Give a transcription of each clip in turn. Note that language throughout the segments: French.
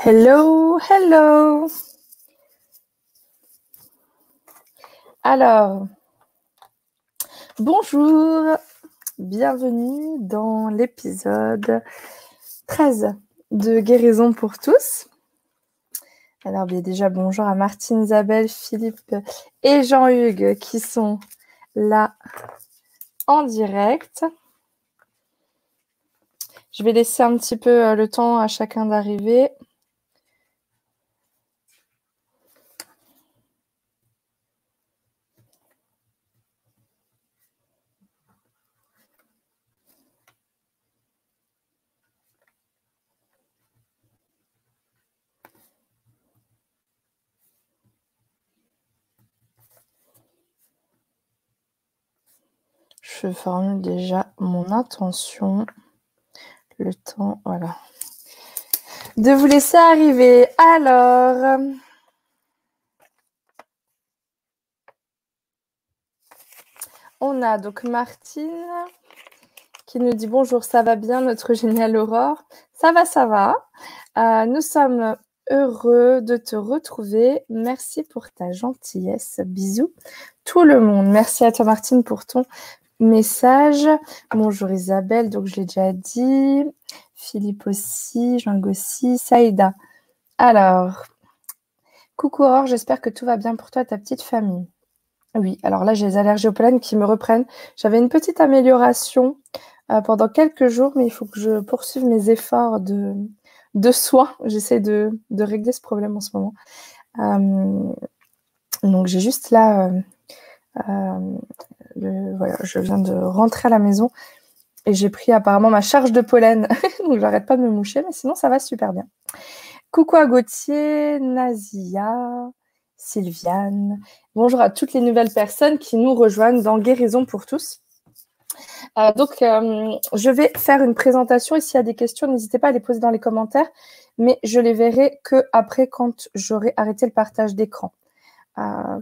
Hello, hello. Alors, bonjour, bienvenue dans l'épisode 13 de Guérison pour tous. Alors bien déjà, bonjour à Martine, Isabelle, Philippe et Jean-Hugues qui sont là en direct. Je vais laisser un petit peu le temps à chacun d'arriver. Je formule déjà mon intention, le temps, voilà, de vous laisser arriver. Alors, on a donc Martine qui nous dit « Bonjour, ça va bien notre géniale Aurore ?» ça va, nous sommes heureux de te retrouver. Merci pour ta gentillesse. Bisous tout le monde. Merci à toi Martine pour ton message. Bonjour Isabelle, donc je l'ai déjà dit. Philippe aussi, Jean aussi, Saïda. Alors, coucou Aurore, j'espère que tout va bien pour toi, ta petite famille. Oui, alors là j'ai les allergies au pollen qui me reprennent. J'avais une petite amélioration pendant quelques jours, mais il faut que je poursuive mes efforts de soins. J'essaie de régler ce problème en ce moment. Donc j'ai juste là... voilà, je viens de rentrer à la maison et j'ai pris apparemment ma charge de pollen, donc j'arrête pas de me moucher, mais sinon ça va super bien. Coucou à Gauthier, Nazia, Sylviane, bonjour à toutes les nouvelles personnes qui nous rejoignent dans Guérison pour tous. Donc je vais faire une présentation et s'il y a des questions, n'hésitez pas à les poser dans les commentaires, mais je les verrai que après quand j'aurai arrêté le partage d'écran.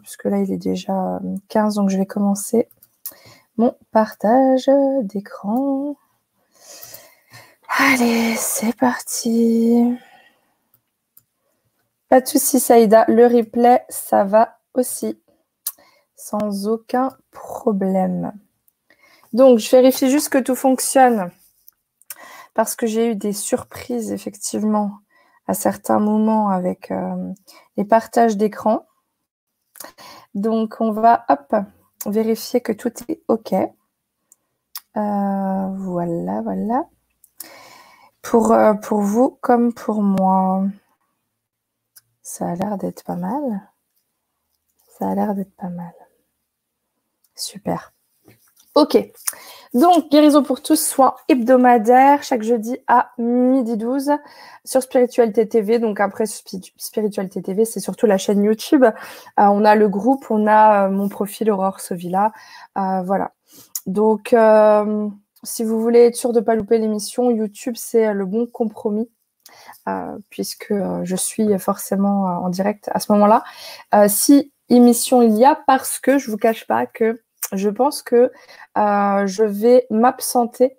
Puisque là il est déjà 15, donc je vais commencer mon partage d'écran. Allez, c'est parti. Pas de soucis Saïda, le replay ça va aussi, sans aucun problème. Donc je vérifie juste que tout fonctionne, parce que j'ai eu des surprises effectivement à certains moments avec les partages d'écran. Donc, on va hop, vérifier que tout est OK. Voilà, voilà. Pour vous comme pour moi. Ça a l'air d'être pas mal. Ça a l'air d'être pas mal. Super. OK. Donc, guérison pour tous, soins hebdomadaires, chaque jeudi à 12h sur Spiritualité TV. Donc après, Spiritualité TV, c'est surtout la chaîne YouTube. On a le groupe, on a mon profil Aurore Sevilla. Voilà. Donc, si vous voulez être sûr de ne pas louper l'émission, YouTube, c'est le bon compromis. Puisque je suis forcément en direct à ce moment-là. Si émission il y a, parce que je ne vous cache pas que je pense que je vais m'absenter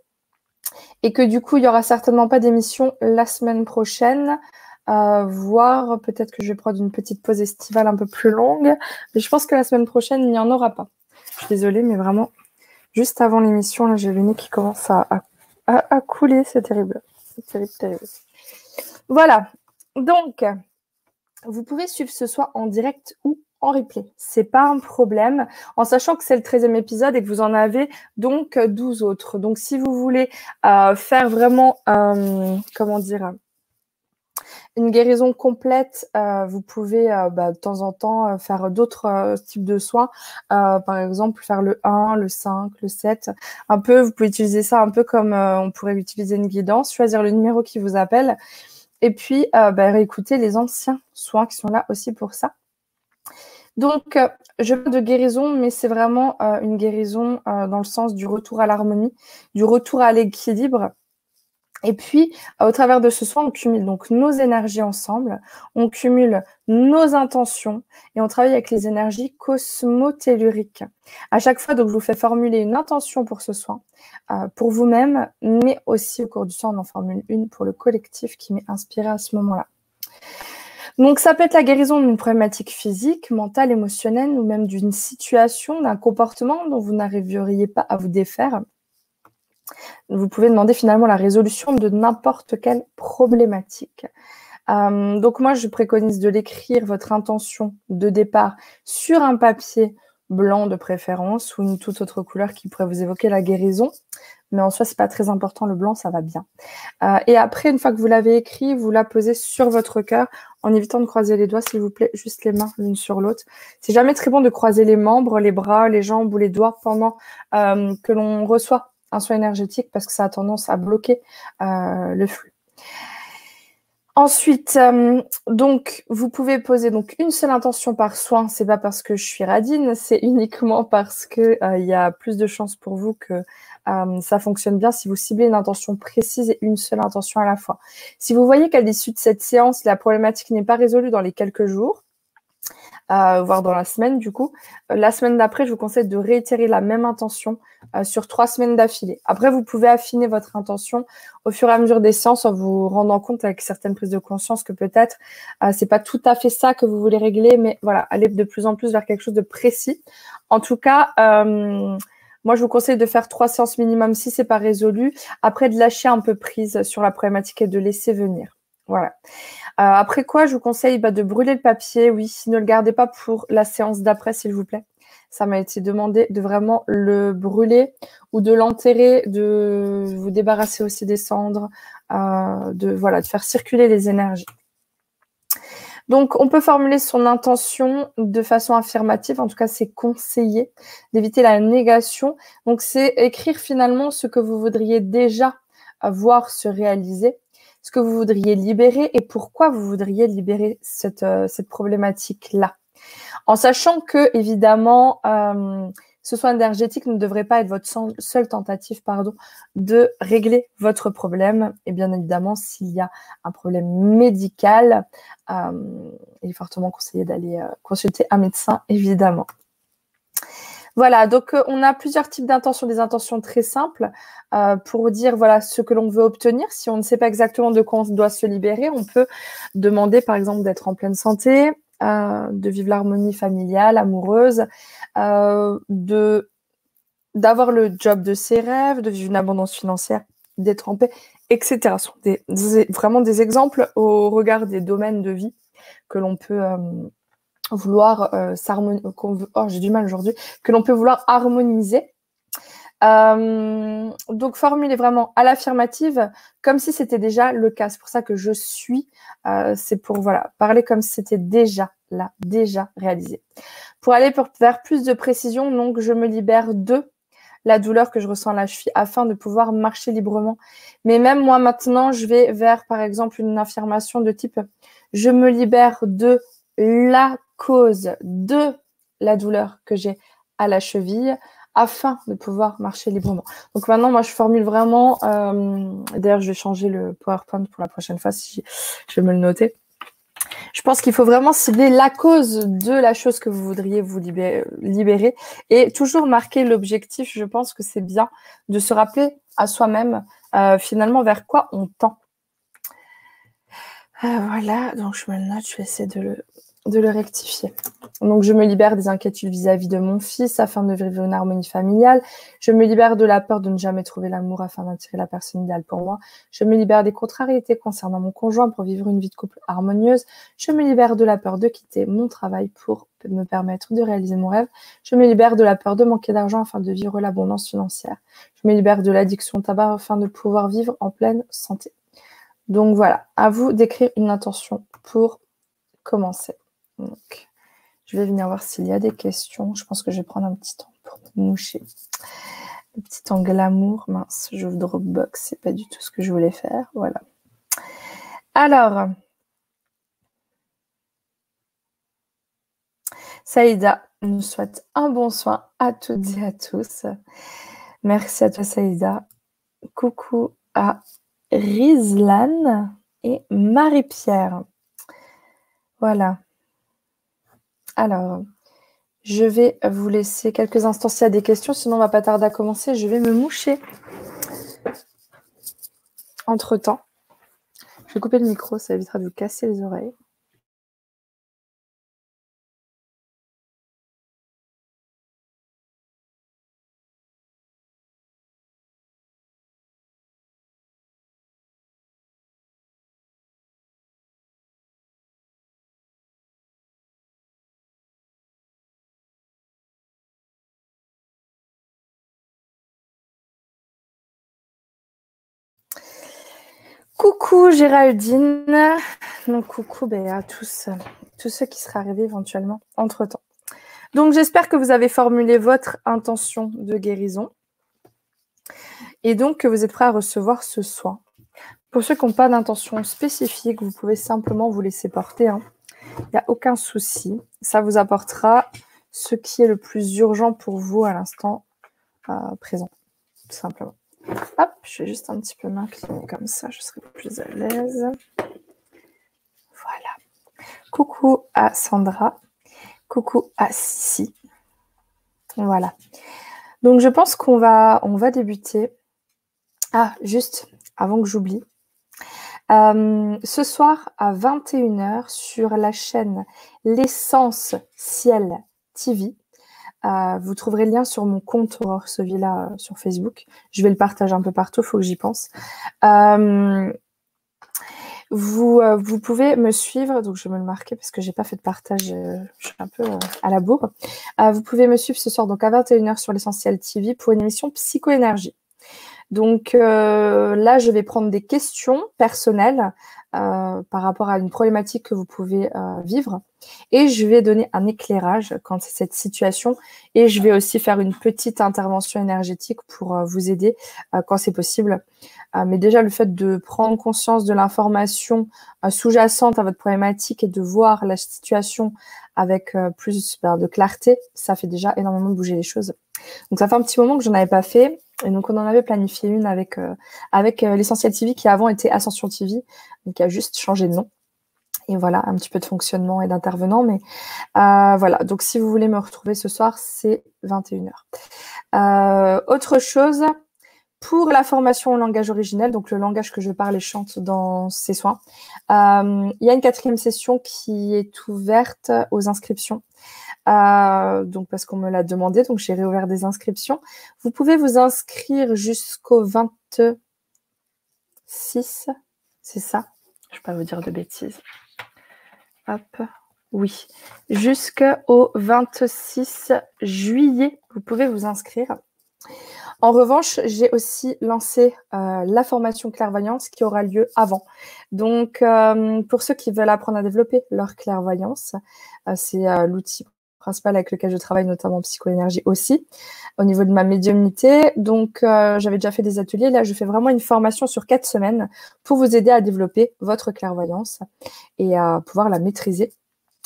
et que du coup, il n'y aura certainement pas d'émission la semaine prochaine, voire peut-être que je vais prendre une petite pause estivale un peu plus longue. Mais je pense que la semaine prochaine, il n'y en aura pas. Je suis désolée, mais vraiment, juste avant l'émission, là, j'ai le nez qui commence à couler. C'est terrible. C'est terrible, terrible. Voilà. Donc, vous pouvez suivre ce soir en direct ou en replay, c'est pas un problème, en sachant que c'est le 13e épisode et que vous en avez donc 12 autres. Donc, si vous voulez faire vraiment, comment dire, une guérison complète, vous pouvez de temps en temps faire d'autres types de soins, par exemple faire le 1, le 5, le 7, un peu, vous pouvez utiliser ça un peu comme on pourrait utiliser une guidance, choisir le numéro qui vous appelle et puis réécouter les anciens soins qui sont là aussi pour ça. Donc, je parle de guérison, mais c'est vraiment une guérison dans le sens du retour à l'harmonie, du retour à l'équilibre. Et puis, au travers de ce soin, on cumule donc nos énergies ensemble, on cumule nos intentions et on travaille avec les énergies cosmotelluriques. À chaque fois, donc, je vous fais formuler une intention pour ce soin, pour vous-même, mais aussi au cours du soin, on en formule une pour le collectif qui m'est inspiré à ce moment-là. Donc, ça peut être la guérison d'une problématique physique, mentale, émotionnelle ou même d'une situation, d'un comportement dont vous n'arriveriez pas à vous défaire. Vous pouvez demander finalement la résolution de n'importe quelle problématique. Donc, moi, je préconise de l'écrire, votre intention de départ, sur un papier blanc de préférence ou une toute autre couleur qui pourrait vous évoquer la guérison. Mais en soi, c'est pas très important, le blanc, ça va bien. Et après, une fois que vous l'avez écrit, vous la posez sur votre cœur en évitant de croiser les doigts, s'il vous plaît, juste les mains l'une sur l'autre. C'est jamais très bon de croiser les membres, les bras, les jambes ou les doigts pendant que l'on reçoit un soin énergétique parce que ça a tendance à bloquer le flux. Ensuite, donc, vous pouvez poser donc une seule intention par soin. C'est pas parce que je suis radine, c'est uniquement parce que y a plus de chances pour vous que ça fonctionne bien si vous ciblez une intention précise et une seule intention à la fois. Si vous voyez qu'à l'issue de cette séance, la problématique n'est pas résolue dans les quelques jours, voire dans la semaine du coup, la semaine d'après, je vous conseille de réitérer la même intention sur 3 semaines d'affilée. Après, vous pouvez affiner votre intention au fur et à mesure des séances en vous rendant compte avec certaines prises de conscience que peut-être c'est pas tout à fait ça que vous voulez régler, mais voilà, allez de plus en plus vers quelque chose de précis. En tout cas, moi, je vous conseille de faire 3 séances minimum si c'est pas résolu, après de lâcher un peu prise sur la problématique et de laisser venir. Voilà. Après quoi, je vous conseille de brûler le papier. Oui, ne le gardez pas pour la séance d'après, s'il vous plaît. Ça m'a été demandé de vraiment le brûler ou de l'enterrer, de vous débarrasser aussi des cendres, de faire circuler les énergies. Donc, on peut formuler son intention de façon affirmative. En tout cas, c'est conseillé d'éviter la négation. Donc, c'est écrire finalement ce que vous voudriez déjà voir se réaliser, ce que vous voudriez libérer et pourquoi vous voudriez libérer cette problématique-là. En sachant que, évidemment, ce soin énergétique ne devrait pas être votre seule tentative de régler votre problème. Et bien évidemment, s'il y a un problème médical, il est fortement conseillé d'aller consulter un médecin, évidemment. Voilà, donc on a plusieurs types d'intentions, des intentions très simples pour dire voilà ce que l'on veut obtenir. Si on ne sait pas exactement de quoi on doit se libérer, on peut demander par exemple d'être en pleine santé, de vivre l'harmonie familiale, amoureuse, d'avoir le job de ses rêves, de vivre une abondance financière, d'être en paix, etc. Ce sont vraiment des exemples au regard des domaines de vie que l'on peut... que l'on peut vouloir harmoniser. Donc, formuler vraiment à l'affirmative comme si c'était déjà le cas. C'est pour ça que je suis, c'est pour parler comme si c'était déjà là, déjà réalisé. Pour aller vers plus de précision, donc je me libère de la douleur que je ressens à la cheville afin de pouvoir marcher librement. Mais même moi maintenant, je vais vers par exemple une affirmation de type je me libère de la cause de la douleur que j'ai à la cheville afin de pouvoir marcher librement. Donc maintenant, moi, je formule vraiment... d'ailleurs, je vais changer le PowerPoint pour la prochaine fois, si je vais me le noter. Je pense qu'il faut vraiment cibler la cause de la chose que vous voudriez vous libérer et toujours marquer l'objectif. Je pense que c'est bien de se rappeler à soi-même finalement vers quoi on tend. Voilà, donc je me le note, je vais essayer de le rectifier. Donc, je me libère des inquiétudes vis-à-vis de mon fils afin de vivre une harmonie familiale. Je me libère de la peur de ne jamais trouver l'amour afin d'attirer la personne idéale pour moi. Je me libère des contrariétés concernant mon conjoint pour vivre une vie de couple harmonieuse. Je me libère de la peur de quitter mon travail pour me permettre de réaliser mon rêve. Je me libère de la peur de manquer d'argent afin de vivre l'abondance financière. Je me libère de l'addiction au tabac afin de pouvoir vivre en pleine santé. Donc, voilà, à vous d'écrire une intention pour commencer. Donc, je vais venir voir s'il y a des questions. Je pense que je vais prendre un petit temps pour me moucher. Le petit temps glamour. Mince, j'ouvre Dropbox. C'est pas du tout ce que je voulais faire. Voilà. Alors, Saïda nous souhaite un bon soin à toutes et à tous. Merci à toi, Saïda. Coucou à Rizlan et Marie-Pierre. Voilà. Alors, je vais vous laisser quelques instants s'il y a des questions, sinon on va pas tarder à commencer. Je vais me moucher. Entre-temps, Je vais couper le micro, ça évitera de vous casser les oreilles. Coucou Géraldine, donc coucou à tous ceux qui seraient arrivés éventuellement entre-temps. Donc j'espère que vous avez formulé votre intention de guérison et donc que vous êtes prêts à recevoir ce soin. Pour ceux qui n'ont pas d'intention spécifique, vous pouvez simplement vous laisser porter, hein. Il n'y a aucun souci, ça vous apportera ce qui est le plus urgent pour vous à l'instant présent, tout simplement. Hop, je vais juste un petit peu m'incliner comme ça, je serai plus à l'aise. Voilà. Coucou à Sandra. Coucou à Sissi. Voilà. Donc, je pense qu'on va, débuter. Ah, juste, avant que j'oublie. Ce soir, à 21h, sur la chaîne L'Essentiel Ciel TV, vous trouverez le lien sur mon compte Aurore Sevilla sur Facebook. Je vais le partager un peu partout, il faut que j'y pense. Vous pouvez me suivre, donc je vais me le marquer parce que je n'ai pas fait de partage, je suis un peu à la bourre. Vous pouvez me suivre ce soir donc à 21h sur l'Essentiel TV pour une émission Psychoénergie. Donc là, je vais prendre des questions personnelles par rapport à une problématique que vous pouvez vivre. Et je vais donner un éclairage quant à cette situation. Et je vais aussi faire une petite intervention énergétique pour vous aider quand c'est possible. Mais déjà, le fait de prendre conscience de l'information sous-jacente à votre problématique et de voir la situation avec plus de clarté, ça fait déjà énormément bouger les choses. Donc, ça fait un petit moment que je n'en avais pas fait. Et donc, on en avait planifié une avec, l'Essentiel TV qui avant était Ascension TV, mais qui a juste changé de nom. Et voilà, un petit peu de fonctionnement et d'intervenant. Mais voilà, donc si vous voulez me retrouver ce soir, c'est 21h. Autre chose, pour la formation au langage originel, donc le langage que je parle et chante dans ces soins, il y a une 4e session qui est ouverte aux inscriptions. Donc parce qu'on me l'a demandé, donc j'ai réouvert des inscriptions. Vous pouvez vous inscrire jusqu'au 26, c'est ça? Je ne vais pas vous dire de bêtises. Hop, oui. Jusqu'au 26 juillet, vous pouvez vous inscrire. En revanche, j'ai aussi lancé la formation clairvoyance qui aura lieu avant. Donc, pour ceux qui veulent apprendre à développer leur clairvoyance, c'est l'outil principal avec lequel je travaille, notamment en psychoénergie aussi, au niveau de ma médiumnité. Donc, j'avais déjà fait des ateliers. Là, je fais vraiment une formation sur 4 semaines pour vous aider à développer votre clairvoyance et à pouvoir la maîtriser.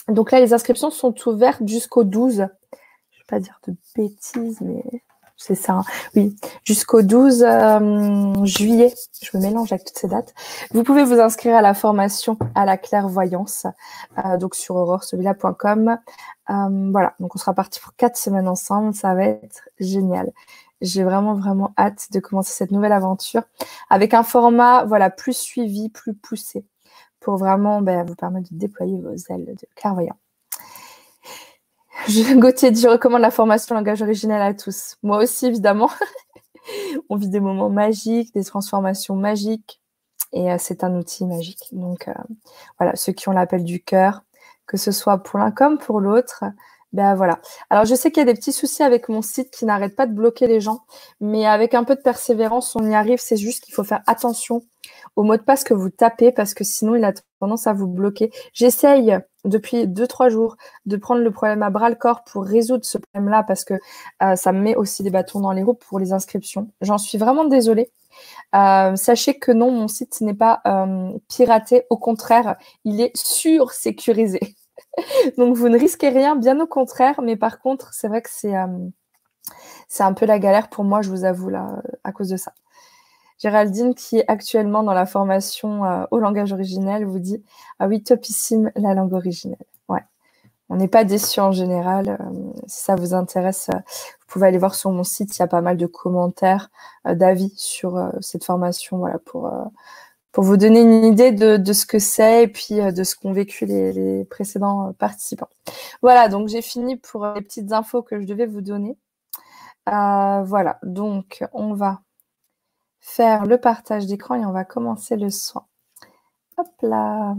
Donc là, les inscriptions sont ouvertes jusqu'au 12. Je ne vais pas dire de bêtises, mais c'est ça, hein. Oui, jusqu'au 12 juillet. Je me mélange avec toutes ces dates. Vous pouvez vous inscrire à la formation à la clairvoyance, donc sur auroresolila.com. Voilà, donc on sera parti pour 4 semaines ensemble. Ça va être génial. J'ai vraiment hâte de commencer cette nouvelle aventure avec un format voilà, plus suivi, plus poussé pour vraiment vous permettre de déployer vos ailes de clairvoyant. Gauthier dit, je recommande la formation langage originel à tous. Moi aussi, évidemment. On vit des moments magiques, des transformations magiques. Et c'est un outil magique. Donc, voilà, ceux qui ont l'appel du cœur, que ce soit pour l'un comme pour l'autre, voilà. Alors, je sais qu'il y a des petits soucis avec mon site qui n'arrête pas de bloquer les gens. Mais avec un peu de persévérance, on y arrive. C'est juste qu'il faut faire attention au mot de passe que vous tapez parce que sinon, il a tendance à vous bloquer. J'essaye depuis 2-3 jours de prendre le problème à bras le corps pour résoudre ce problème-là parce que ça me met aussi des bâtons dans les roues pour les inscriptions. J'en suis vraiment désolée. Sachez que non, mon site n'est pas piraté. Au contraire, il est sur-sécurisé. Donc, vous ne risquez rien, bien au contraire. Mais par contre, c'est vrai que c'est un peu la galère pour moi, je vous avoue, là, à cause de ça. Géraldine, qui est actuellement dans la formation au langage originel, vous dit « Ah oui, topissime, la langue originelle. » Ouais, on n'est pas déçus en général. Si ça vous intéresse, vous pouvez aller voir sur mon site. Il y a pas mal de commentaires, d'avis sur cette formation voilà, pour vous donner une idée de ce que c'est et puis de ce qu'ont vécu les précédents participants. Voilà, donc j'ai fini pour les petites infos que je devais vous donner. Voilà, donc on va faire le partage d'écran et on va commencer le soin. Hop là,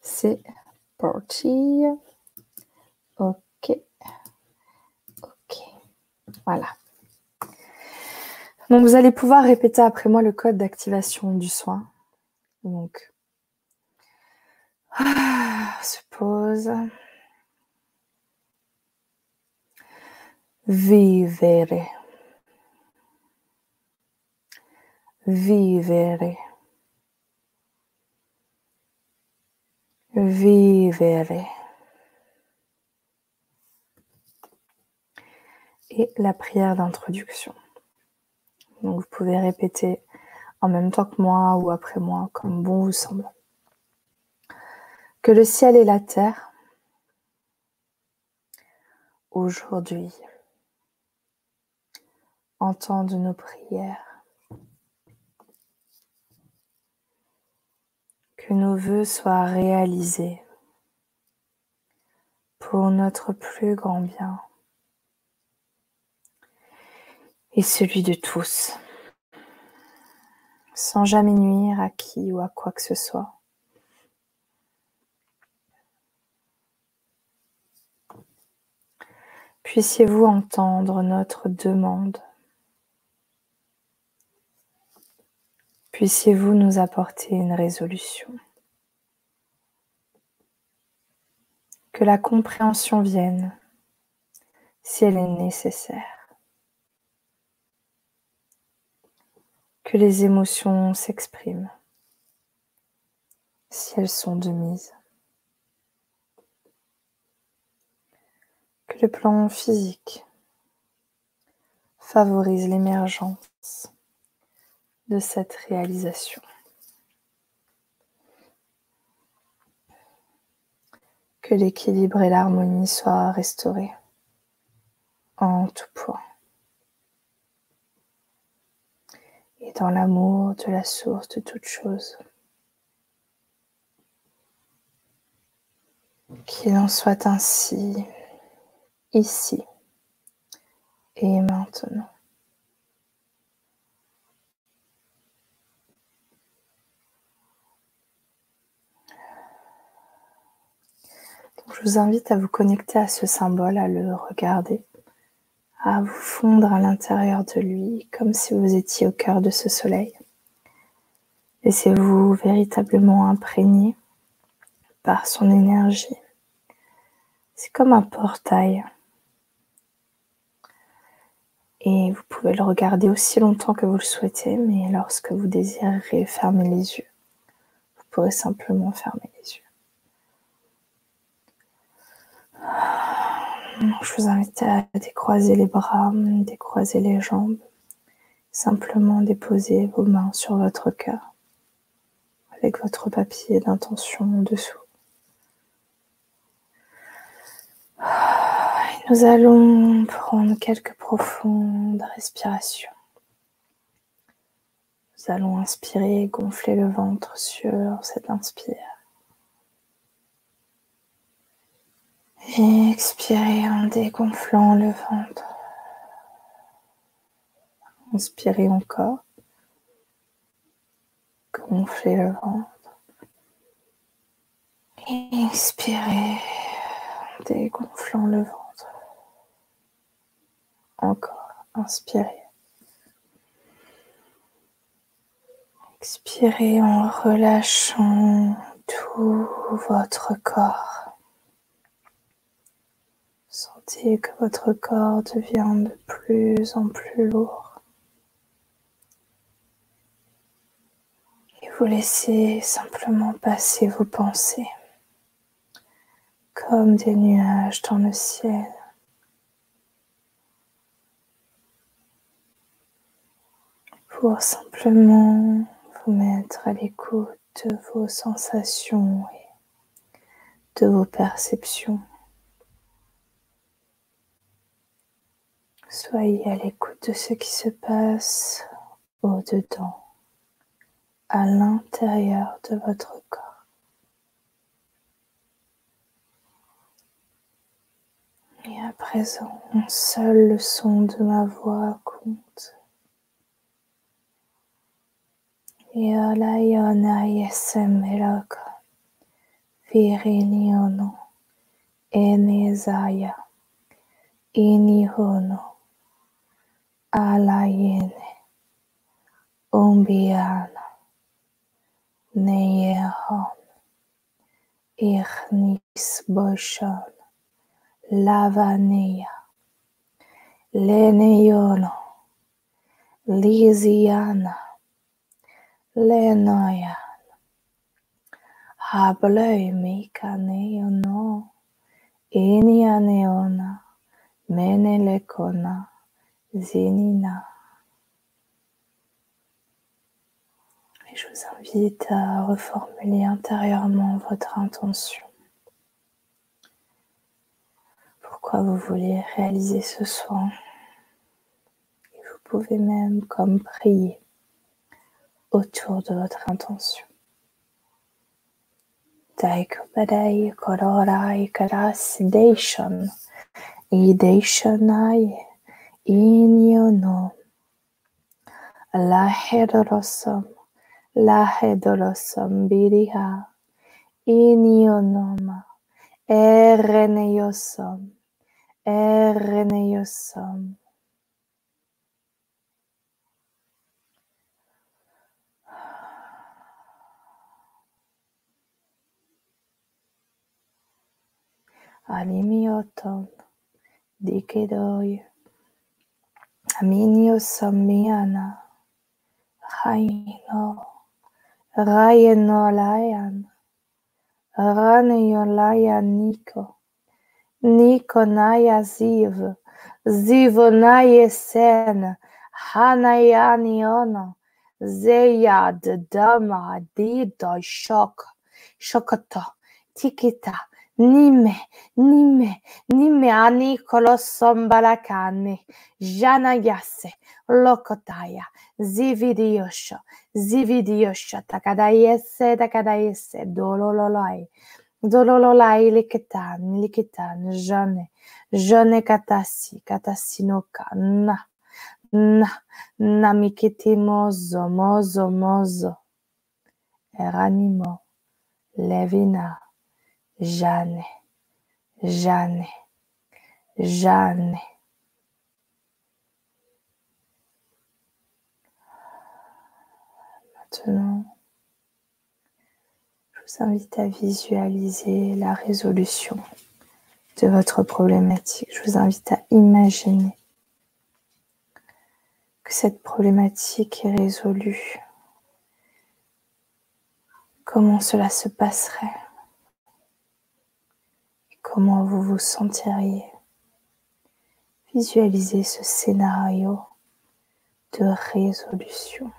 c'est parti. Ok, voilà. Donc, vous allez pouvoir répéter après moi le code d'activation du soin. Donc, on se pose. Vivere. Vivere. Vivere. Et la prière d'introduction. Donc, vous pouvez répéter en même temps que moi ou après moi, comme bon vous semble. Que le ciel et la terre, aujourd'hui, entendent nos prières. Que nos vœux soient réalisés pour notre plus grand bien. Et celui de tous, sans jamais nuire à qui ou à quoi que ce soit. Puissiez-vous entendre notre demande. Puissiez-vous nous apporter une résolution. Que la compréhension vienne, si elle est nécessaire. Que les émotions s'expriment, si elles sont de mise. Que le plan physique favorise l'émergence de cette réalisation. Que l'équilibre et l'harmonie soient restaurés en tout point. Et dans l'amour de la source de toute chose. Qu'il en soit ainsi, ici et maintenant. Donc, je vous invite à vous connecter à ce symbole, à le regarder. À vous fondre à l'intérieur de lui, comme si vous étiez au cœur de ce soleil. Laissez-vous véritablement imprégner par son énergie. C'est comme un portail. Et vous pouvez le regarder aussi longtemps que vous le souhaitez, mais lorsque vous désirerez fermer les yeux, vous pourrez simplement fermer les yeux. Je vous invite à décroiser les bras, décroiser les jambes. Simplement déposer vos mains sur votre cœur avec votre papier d'intention dessous. Et nous allons prendre quelques profondes respirations. Nous allons inspirer et gonfler le ventre sur cette inspire. Et expirez en dégonflant le ventre. Inspirez encore. Gonflez le ventre. Et expirez en dégonflant le ventre. Encore. Inspirez. Expirez en relâchant tout votre corps. Sentez que votre corps devient de plus en plus lourd. Et vous laissez simplement passer vos pensées comme des nuages dans le ciel. Pour simplement vous mettre à l'écoute de vos sensations et de vos perceptions. Soyez à l'écoute de ce qui se passe au-dedans à l'intérieur de votre corps. Et à présent, seul le son de ma voix compte. Inihono, alayene, ombiana, neyehon, ichnis boshon, lavaneya, leneyono, liziana, lenoyan, hableu mikaneyono, inianeona, menelekona, zenina. Et je vous invite à reformuler intérieurement votre intention. Pourquoi vous voulez réaliser ce soin. Et vous pouvez même comme prier autour de votre intention. Taiko badai kororai karas deishon ideishonai inyono lahedorosom biriha inyonoma ereneyosom. Alimioton, dikedoi, aminiosammiana, rayenolayan, raneyolayaniko, nikonayaziv, zivonayesen, hanayaniono, zeyad, dama, dido, shok, shokoto, tikita, Nime anikolosom balakane, janayase, lokotaya, zividiosho, takadayese, dolololai, likitan, jone katasinoka, na mikiti mozo, eranimo, levina. Jeanne. Maintenant, je vous invite à visualiser la résolution de votre problématique. Je vous invite à imaginer que cette problématique est résolue. Comment cela se passerait? Comment vous vous sentiriez? Visualisez ce scénario de résolution.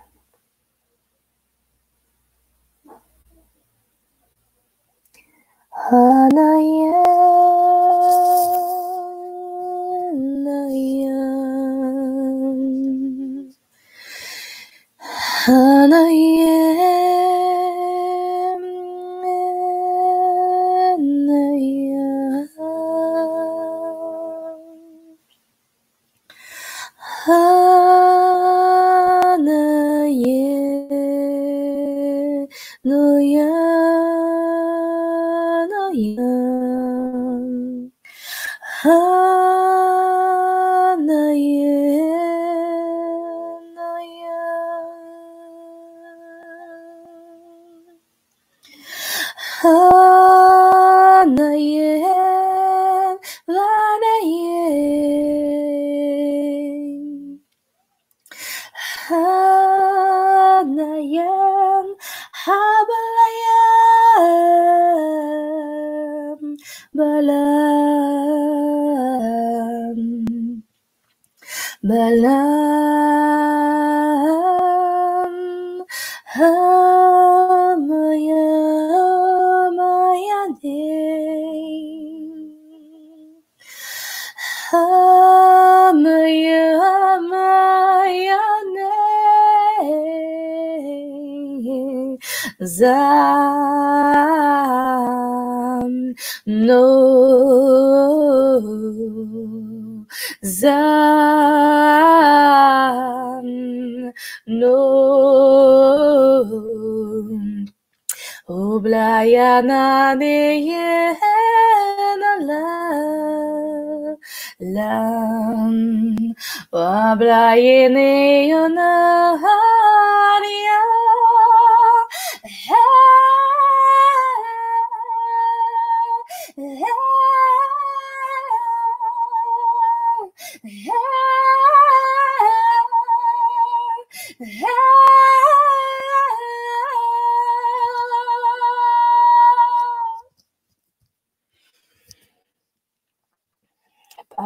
âmes, nos âmes, nos Oblayana neyena la lam Oblayene yona haria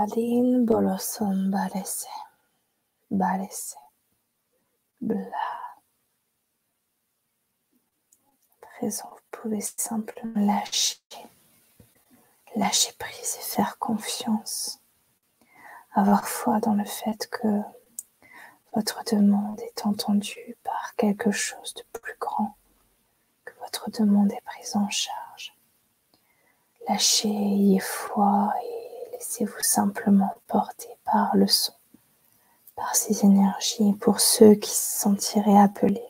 Alin bolosun barese, barese, bla. À présent, vous pouvez simplement lâcher prise et faire confiance. Avoir foi dans le fait que votre demande est entendue par quelque chose de plus grand, que votre demande est prise en charge. Lâchez, ayez foi et laissez-vous simplement porter par le son, par ces énergies. Pour ceux qui se sentiraient appelés,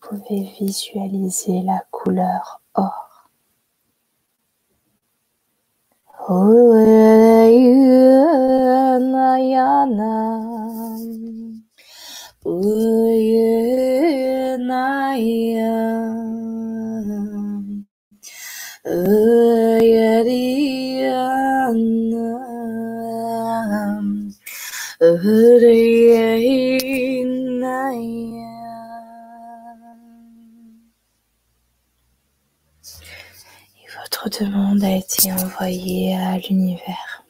vous pouvez visualiser la couleur or. Et votre demande a été envoyée à l'univers.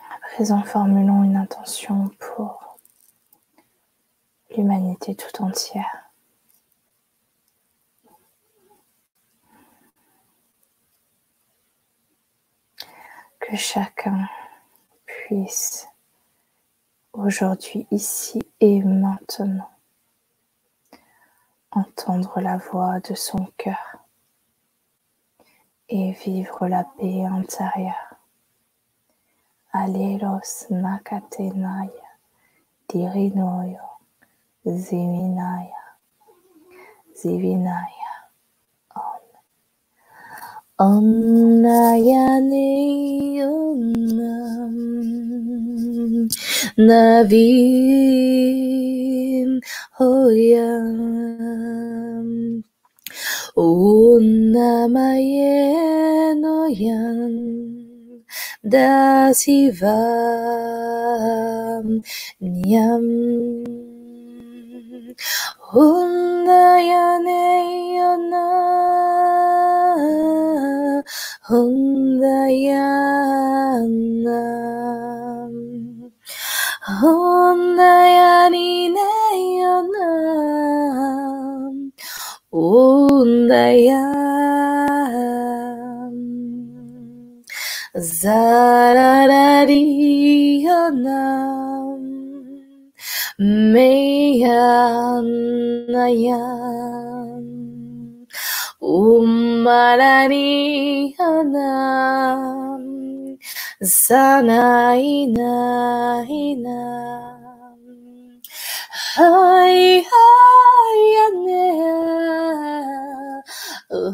À présent, formulons une intention pour l'humanité tout entière. Que chacun puisse, aujourd'hui, ici et maintenant, entendre la voix de son cœur et vivre la paix intérieure. Alelos nakatenaya dirinoyo zivinaya zivinaya. Om Nayane Om Navim Hoyam Om Namaye Noyam Dasivam Nyam Hondayanam Zararariyanam Meyanayam Umaraniyanam Sanainainam Hai Hayanam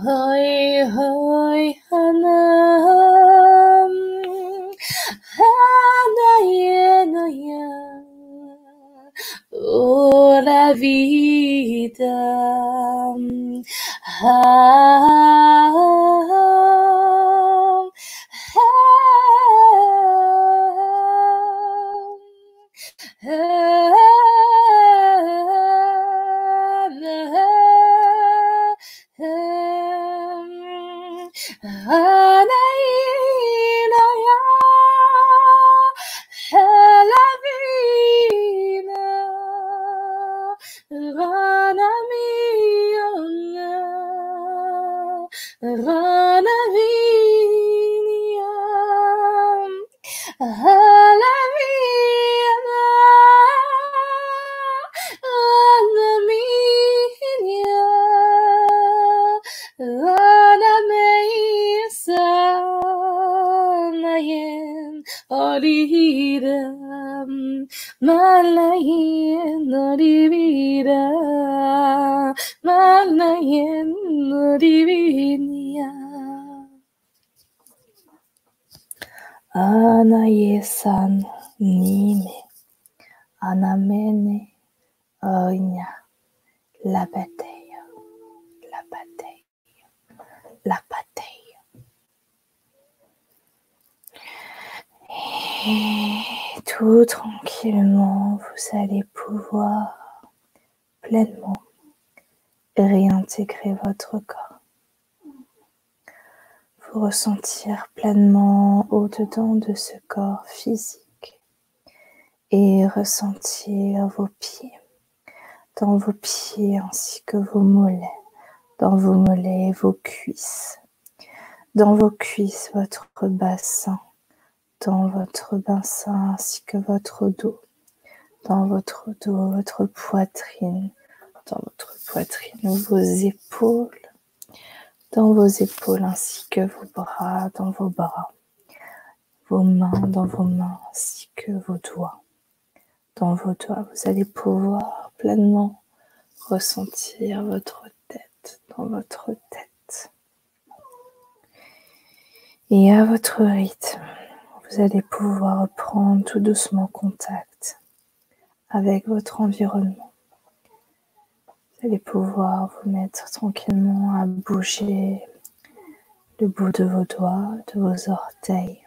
Hoi Hoi Hanam Hanayenayam Oh la vida, Ranavinyam Halaviyam vida, mala llena de vida, mala llena de vida. Anayesan nime, anamene, oña, la batalla, la batalla, la batalla. Et tout tranquillement, vous allez pouvoir pleinement réintégrer votre corps. Vous ressentir pleinement au-dedans de ce corps physique et ressentir vos pieds, dans vos pieds ainsi que vos mollets, dans vos mollets, vos cuisses, dans vos cuisses, votre bassin, dans votre bassin ainsi que votre dos, dans votre dos, votre poitrine, dans votre poitrine, vos épaules, dans vos épaules ainsi que vos bras, dans vos bras, vos mains, dans vos mains ainsi que vos doigts. Dans vos doigts, vous allez pouvoir pleinement ressentir votre tête, dans votre tête. Et à votre rythme, vous allez pouvoir prendre tout doucement contact avec votre environnement. Vous allez pouvoir vous mettre tranquillement à bouger le bout de vos doigts, de vos orteils.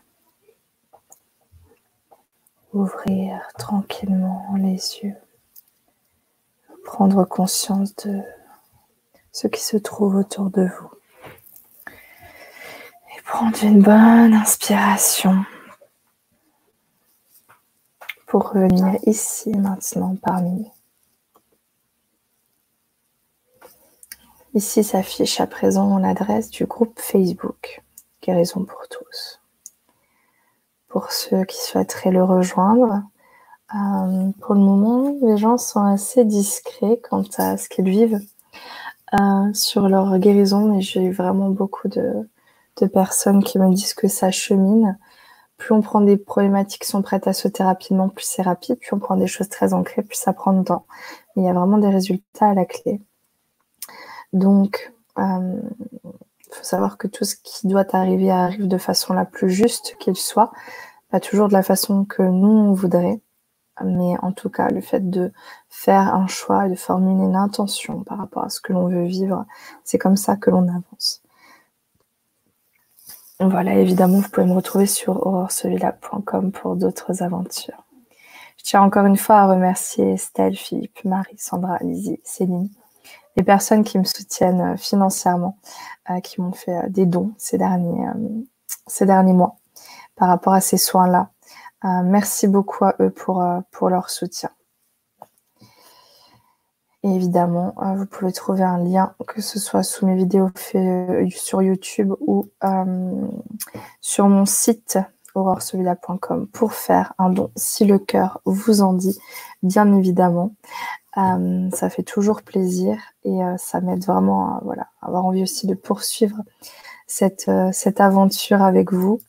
Ouvrir tranquillement les yeux. Prendre conscience de ce qui se trouve autour de vous. Et prendre une bonne inspiration. Pour revenir ici, maintenant, parmi nous. Ici s'affiche à présent l'adresse du groupe Facebook, Guérison pour tous. Pour ceux qui souhaiteraient le rejoindre, pour le moment, les gens sont assez discrets quant à ce qu'ils vivent sur leur guérison, mais j'ai eu vraiment beaucoup de personnes qui me disent que ça chemine. Plus on prend des problématiques qui sont prêtes à sauter rapidement, plus c'est rapide. Plus on prend des choses très ancrées, plus ça prend du temps. Mais il y a vraiment des résultats à la clé. Donc, faut savoir que tout ce qui doit arriver arrive de façon la plus juste qu'il soit. Pas toujours de la façon que nous, on voudrait. Mais en tout cas, le fait de faire un choix et de formuler une intention par rapport à ce que l'on veut vivre, c'est comme ça que l'on avance. Voilà, évidemment, vous pouvez me retrouver sur auroresevilla.com pour d'autres aventures. Je tiens encore une fois à remercier Estelle, Philippe, Marie, Sandra, Lizzie, Céline, les personnes qui me soutiennent financièrement, qui m'ont fait des dons ces derniers mois par rapport à ces soins-là. Merci beaucoup à eux pour leur soutien. Et évidemment, vous pouvez trouver un lien, que ce soit sous mes vidéos sur YouTube ou sur mon site auroresolila.com pour faire un don, si le cœur vous en dit, bien évidemment. Ça fait toujours plaisir et ça m'aide vraiment à avoir envie aussi de poursuivre cette aventure avec vous.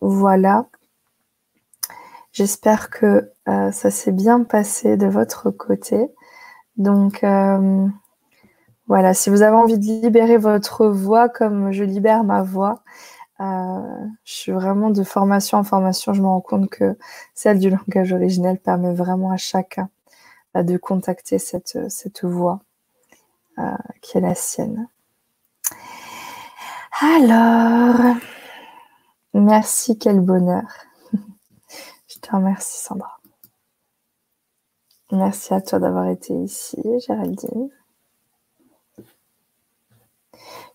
Voilà. J'espère que ça s'est bien passé de votre côté. Donc, voilà, si vous avez envie de libérer votre voix comme je libère ma voix, je suis vraiment de formation en formation. Je me rends compte que celle du langage originel permet vraiment à chacun de contacter cette voix qui est la sienne. Alors, merci, quel bonheur. Je te remercie, Sandra. Merci à toi d'avoir été ici, Géraldine.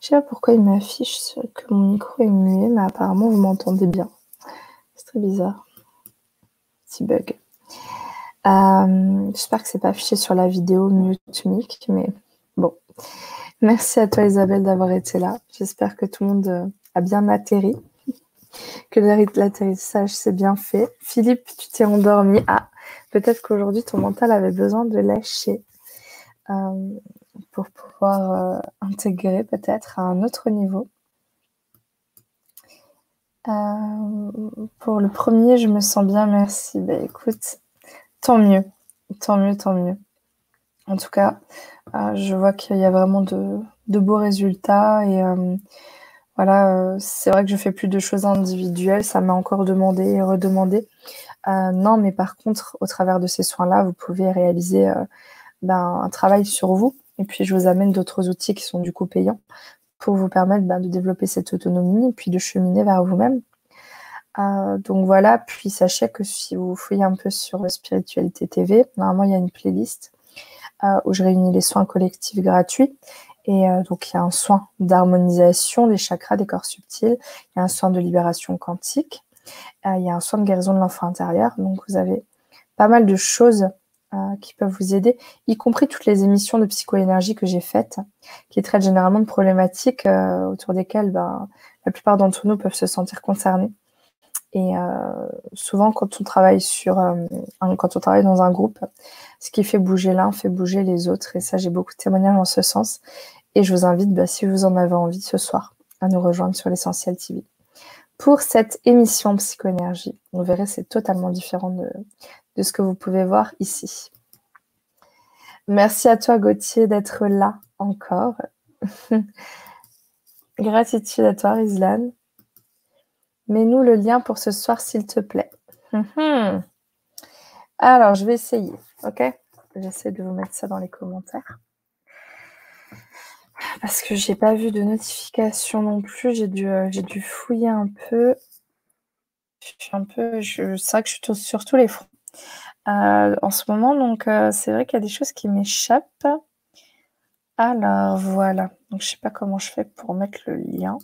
Je sais pas pourquoi il m'affiche que mon micro est muet, mais apparemment, vous m'entendez bien. C'est très bizarre. Petit bug. J'espère que c'est pas affiché sur la vidéo mute mic, mais bon. Merci à toi, Isabelle, d'avoir été là. J'espère que tout le monde a bien atterri. Que l'atterrissage s'est bien fait. Philippe, tu t'es endormi. Ah, peut-être qu'aujourd'hui, ton mental avait besoin de lâcher pour pouvoir intégrer peut-être à un autre niveau. Pour le premier, je me sens bien, merci. Bah, écoute, tant mieux, tant mieux, tant mieux. En tout cas, je vois qu'il y a vraiment de beaux résultats et voilà, c'est vrai que je fais plus de choses individuelles, ça m'a encore demandé et redemandé. Non, mais par contre, au travers de ces soins-là, vous pouvez réaliser un travail sur vous et puis je vous amène d'autres outils qui sont du coup payants pour vous permettre de développer cette autonomie et puis de cheminer vers vous-même. Donc voilà, puis sachez que si vous fouillez un peu sur Spiritualité TV, normalement il y a une playlist où je réunis les soins collectifs gratuits. Et donc il y a un soin d'harmonisation des chakras, des corps subtils, il y a un soin de libération quantique, il y a un soin de guérison de l'enfant intérieur. Donc vous avez pas mal de choses qui peuvent vous aider, y compris toutes les émissions de psychoénergie que j'ai faites, qui traitent généralement de problématiques autour desquelles la plupart d'entre nous peuvent se sentir concernés. Et souvent, quand on travaille dans un groupe, ce qui fait bouger l'un fait bouger les autres. Et ça, j'ai beaucoup de témoignages en ce sens. Et je vous invite, si vous en avez envie ce soir, à nous rejoindre sur l'Essentiel TV. Pour cette émission psychoénergie, vous verrez, c'est totalement différent de ce que vous pouvez voir ici. Merci à toi, Gauthier, d'être là encore. Gratitude à toi, Rizlan. Mets-nous le lien pour ce soir, s'il te plaît. Alors, je vais essayer, ok? J'essaie de vous mettre ça dans les commentaires. Parce que je n'ai pas vu de notification non plus. J'ai dû fouiller un peu. C'est vrai que je suis sur tous les fronts. En ce moment, donc, c'est vrai qu'il y a des choses qui m'échappent. Alors, voilà. Donc, je ne sais pas comment je fais pour mettre le lien.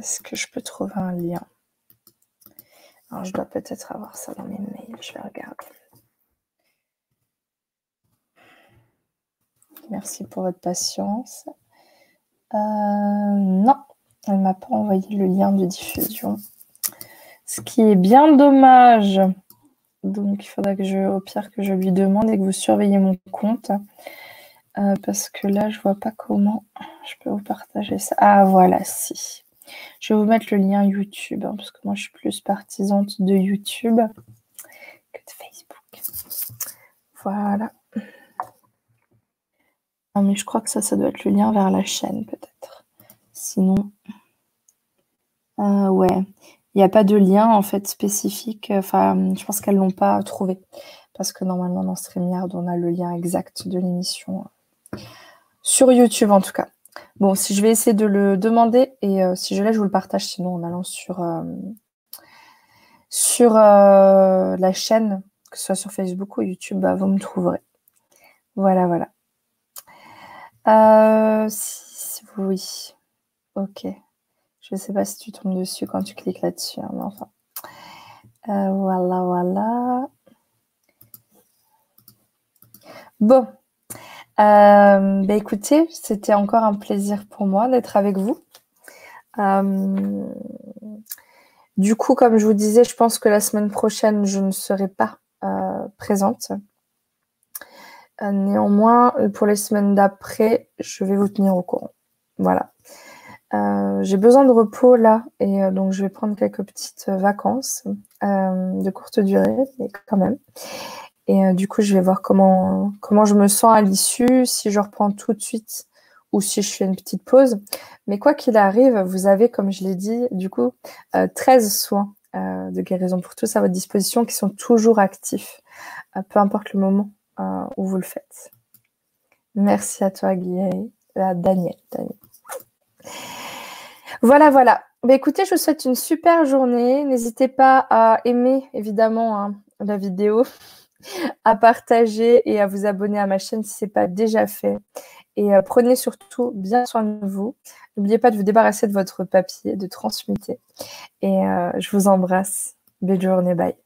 Est-ce que je peux trouver un lien? Alors, je dois peut-être avoir ça dans mes mails. Je vais regarder. Merci pour votre patience. Non, elle ne m'a pas envoyé le lien de diffusion. Ce qui est bien dommage. Donc, il faudra que au pire, que je lui demande et que vous surveillez mon compte. Parce que là, je ne vois pas comment je peux vous partager ça. Ah, voilà, si. Je vais vous mettre le lien YouTube, parce que moi, je suis plus partisante de YouTube que de Facebook. Voilà. Non, mais je crois que ça doit être le lien vers la chaîne, peut-être. Sinon, ouais, il n'y a pas de lien, en fait, spécifique. Enfin, je pense qu'elles ne l'ont pas trouvé. Parce que normalement, dans StreamYard, on a le lien exact de l'émission. Sur YouTube, en tout cas. Bon, si je vais essayer de le demander, et si je l'ai, je vous le partage, sinon en allant sur la chaîne, que ce soit sur Facebook ou YouTube, vous me trouverez. Voilà, voilà. Oui, ok. Je ne sais pas si tu tombes dessus quand tu cliques là-dessus, hein, mais enfin. Voilà, voilà. Bon. Écoutez, c'était encore un plaisir pour moi d'être avec vous. Du coup, comme je vous disais, je pense que la semaine prochaine, je ne serai pas présente. Néanmoins, pour les semaines d'après, je vais vous tenir au courant. Voilà. J'ai besoin de repos là, et donc je vais prendre quelques petites vacances de courte durée, mais quand même. Et du coup, je vais voir comment je me sens à l'issue, si je reprends tout de suite ou si je fais une petite pause. Mais quoi qu'il arrive, vous avez, comme je l'ai dit, du coup, 13 soins de guérison pour tous à votre disposition qui sont toujours actifs, peu importe le moment où vous le faites. Merci à toi, Guillaume, à Daniel. Voilà, voilà. Mais écoutez, je vous souhaite une super journée. N'hésitez pas à aimer, évidemment, la vidéo, à partager et à vous abonner à ma chaîne si ce n'est pas déjà fait. Et prenez surtout bien soin de vous. N'oubliez pas de vous débarrasser de votre papier, de transmuter. Et je vous embrasse. Belle journée, bye.